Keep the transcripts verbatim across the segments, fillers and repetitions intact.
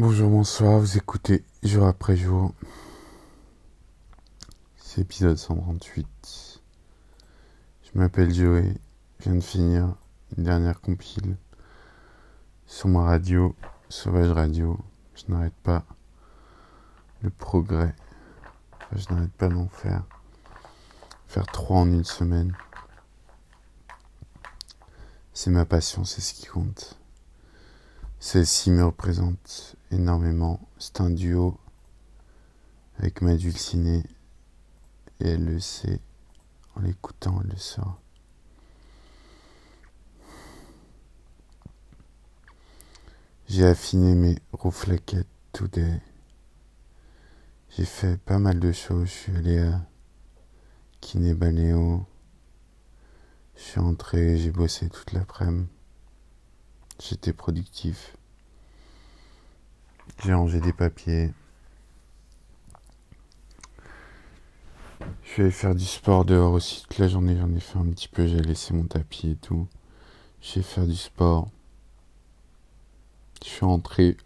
Bonjour, bonsoir, vous écoutez jour après jour, c'est épisode cent trente-huit. Je m'appelle Joey, je viens de finir une dernière compile sur ma radio, Sauvage Radio. Je n'arrête pas le progrès, enfin, je n'arrête pas d'en faire, faire trois en une semaine. C'est ma passion, c'est ce qui compte. Celle-ci me représente énormément. C'est un duo avec ma dulcinée et elle le sait. En l'écoutant, elle le saura. J'ai affiné mes rouflaquettes today. J'ai fait pas mal de choses. Je suis allé à Kiné Baléo. Je suis rentré, j'ai bossé toute l'après-midi. J'étais productif. J'ai rangé des papiers. Je suis allé faire du sport dehors aussi. Toute la journée, j'en ai fait un petit peu. J'ai laissé mon tapis et tout. J'ai fait du sport. Je suis rentré.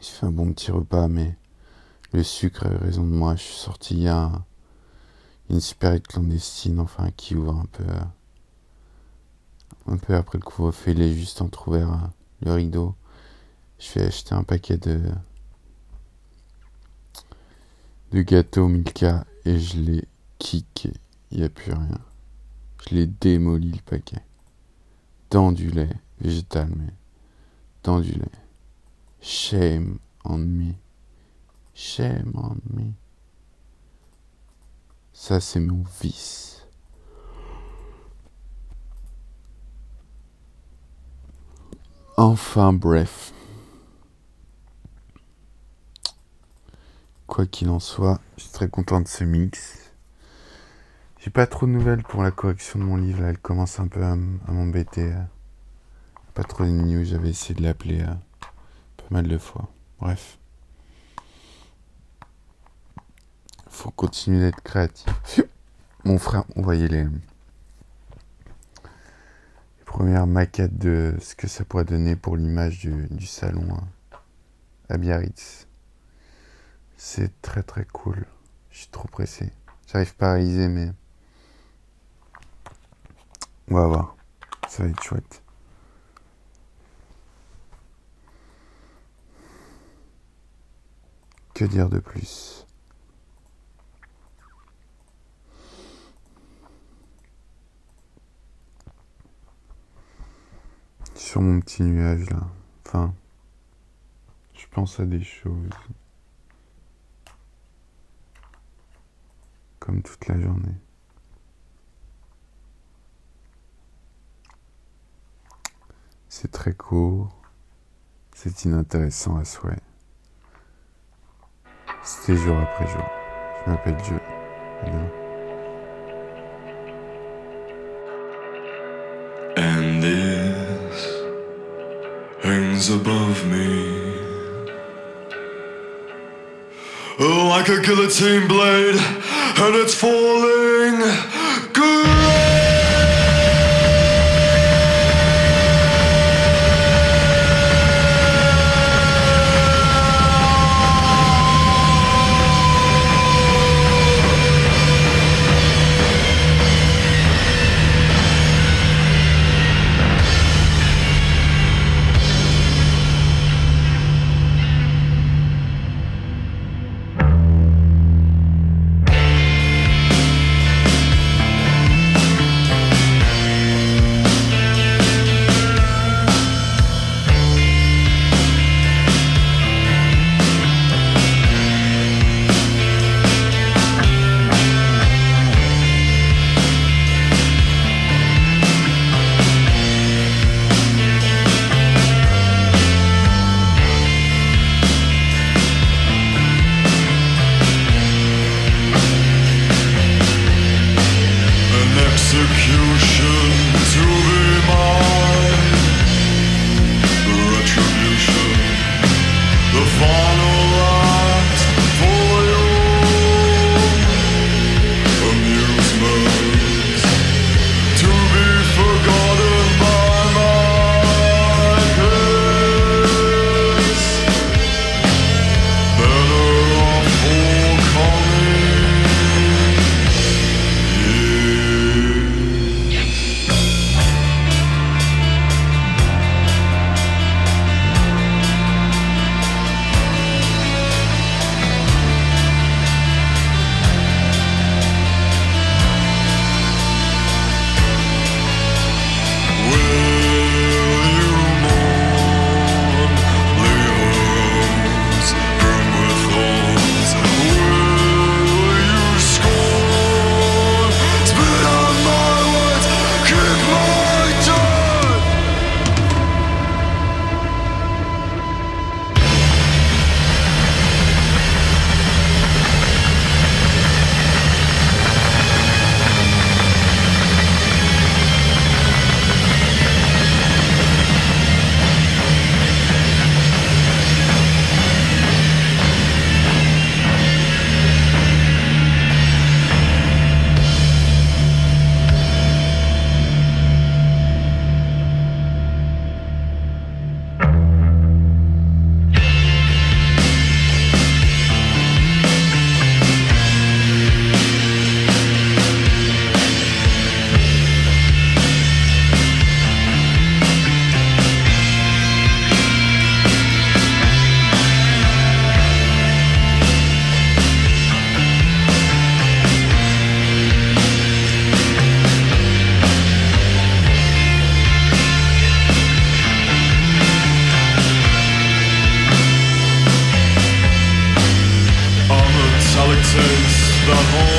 J'ai fait un bon petit repas, mais le sucre a eu raison de moi. Je suis sorti il y a un, une supérette clandestine, enfin, qui ouvre un peu. Un peu après le couvre-feu, il est juste entrouvert le rideau. Je vais acheter un paquet de de gâteaux Milka et je l'ai kické. Il n'y a plus rien. Je l'ai démoli le paquet. Dans du lait végétal, mais dans du lait. Shame on me. Shame on me. Ça, c'est mon vice. Enfin bref, quoi qu'il en soit, je suis très content de ce mix. J'ai pas trop de nouvelles pour la correction de mon livre, là, elle commence un peu à m'embêter. Pas trop de news, j'avais essayé de l'appeler hein, pas mal de fois. Bref, faut continuer d'être créatif. Mon frère m'envoyait les... première maquette de ce que ça pourrait donner pour l'image du, du salon à Biarritz. C'est très très cool. Je suis trop pressé. J'arrive pas à réaliser, mais on va voir. Ça va être chouette. Que dire de plus ? Sur mon petit nuage là, enfin, je pense à des choses comme toute la journée. C'est très court, c'est inintéressant à souhait. C'était jour après jour. Je m'appelle Dieu. Hello. Above me, oh, like a guillotine blade, and it's falling good. avons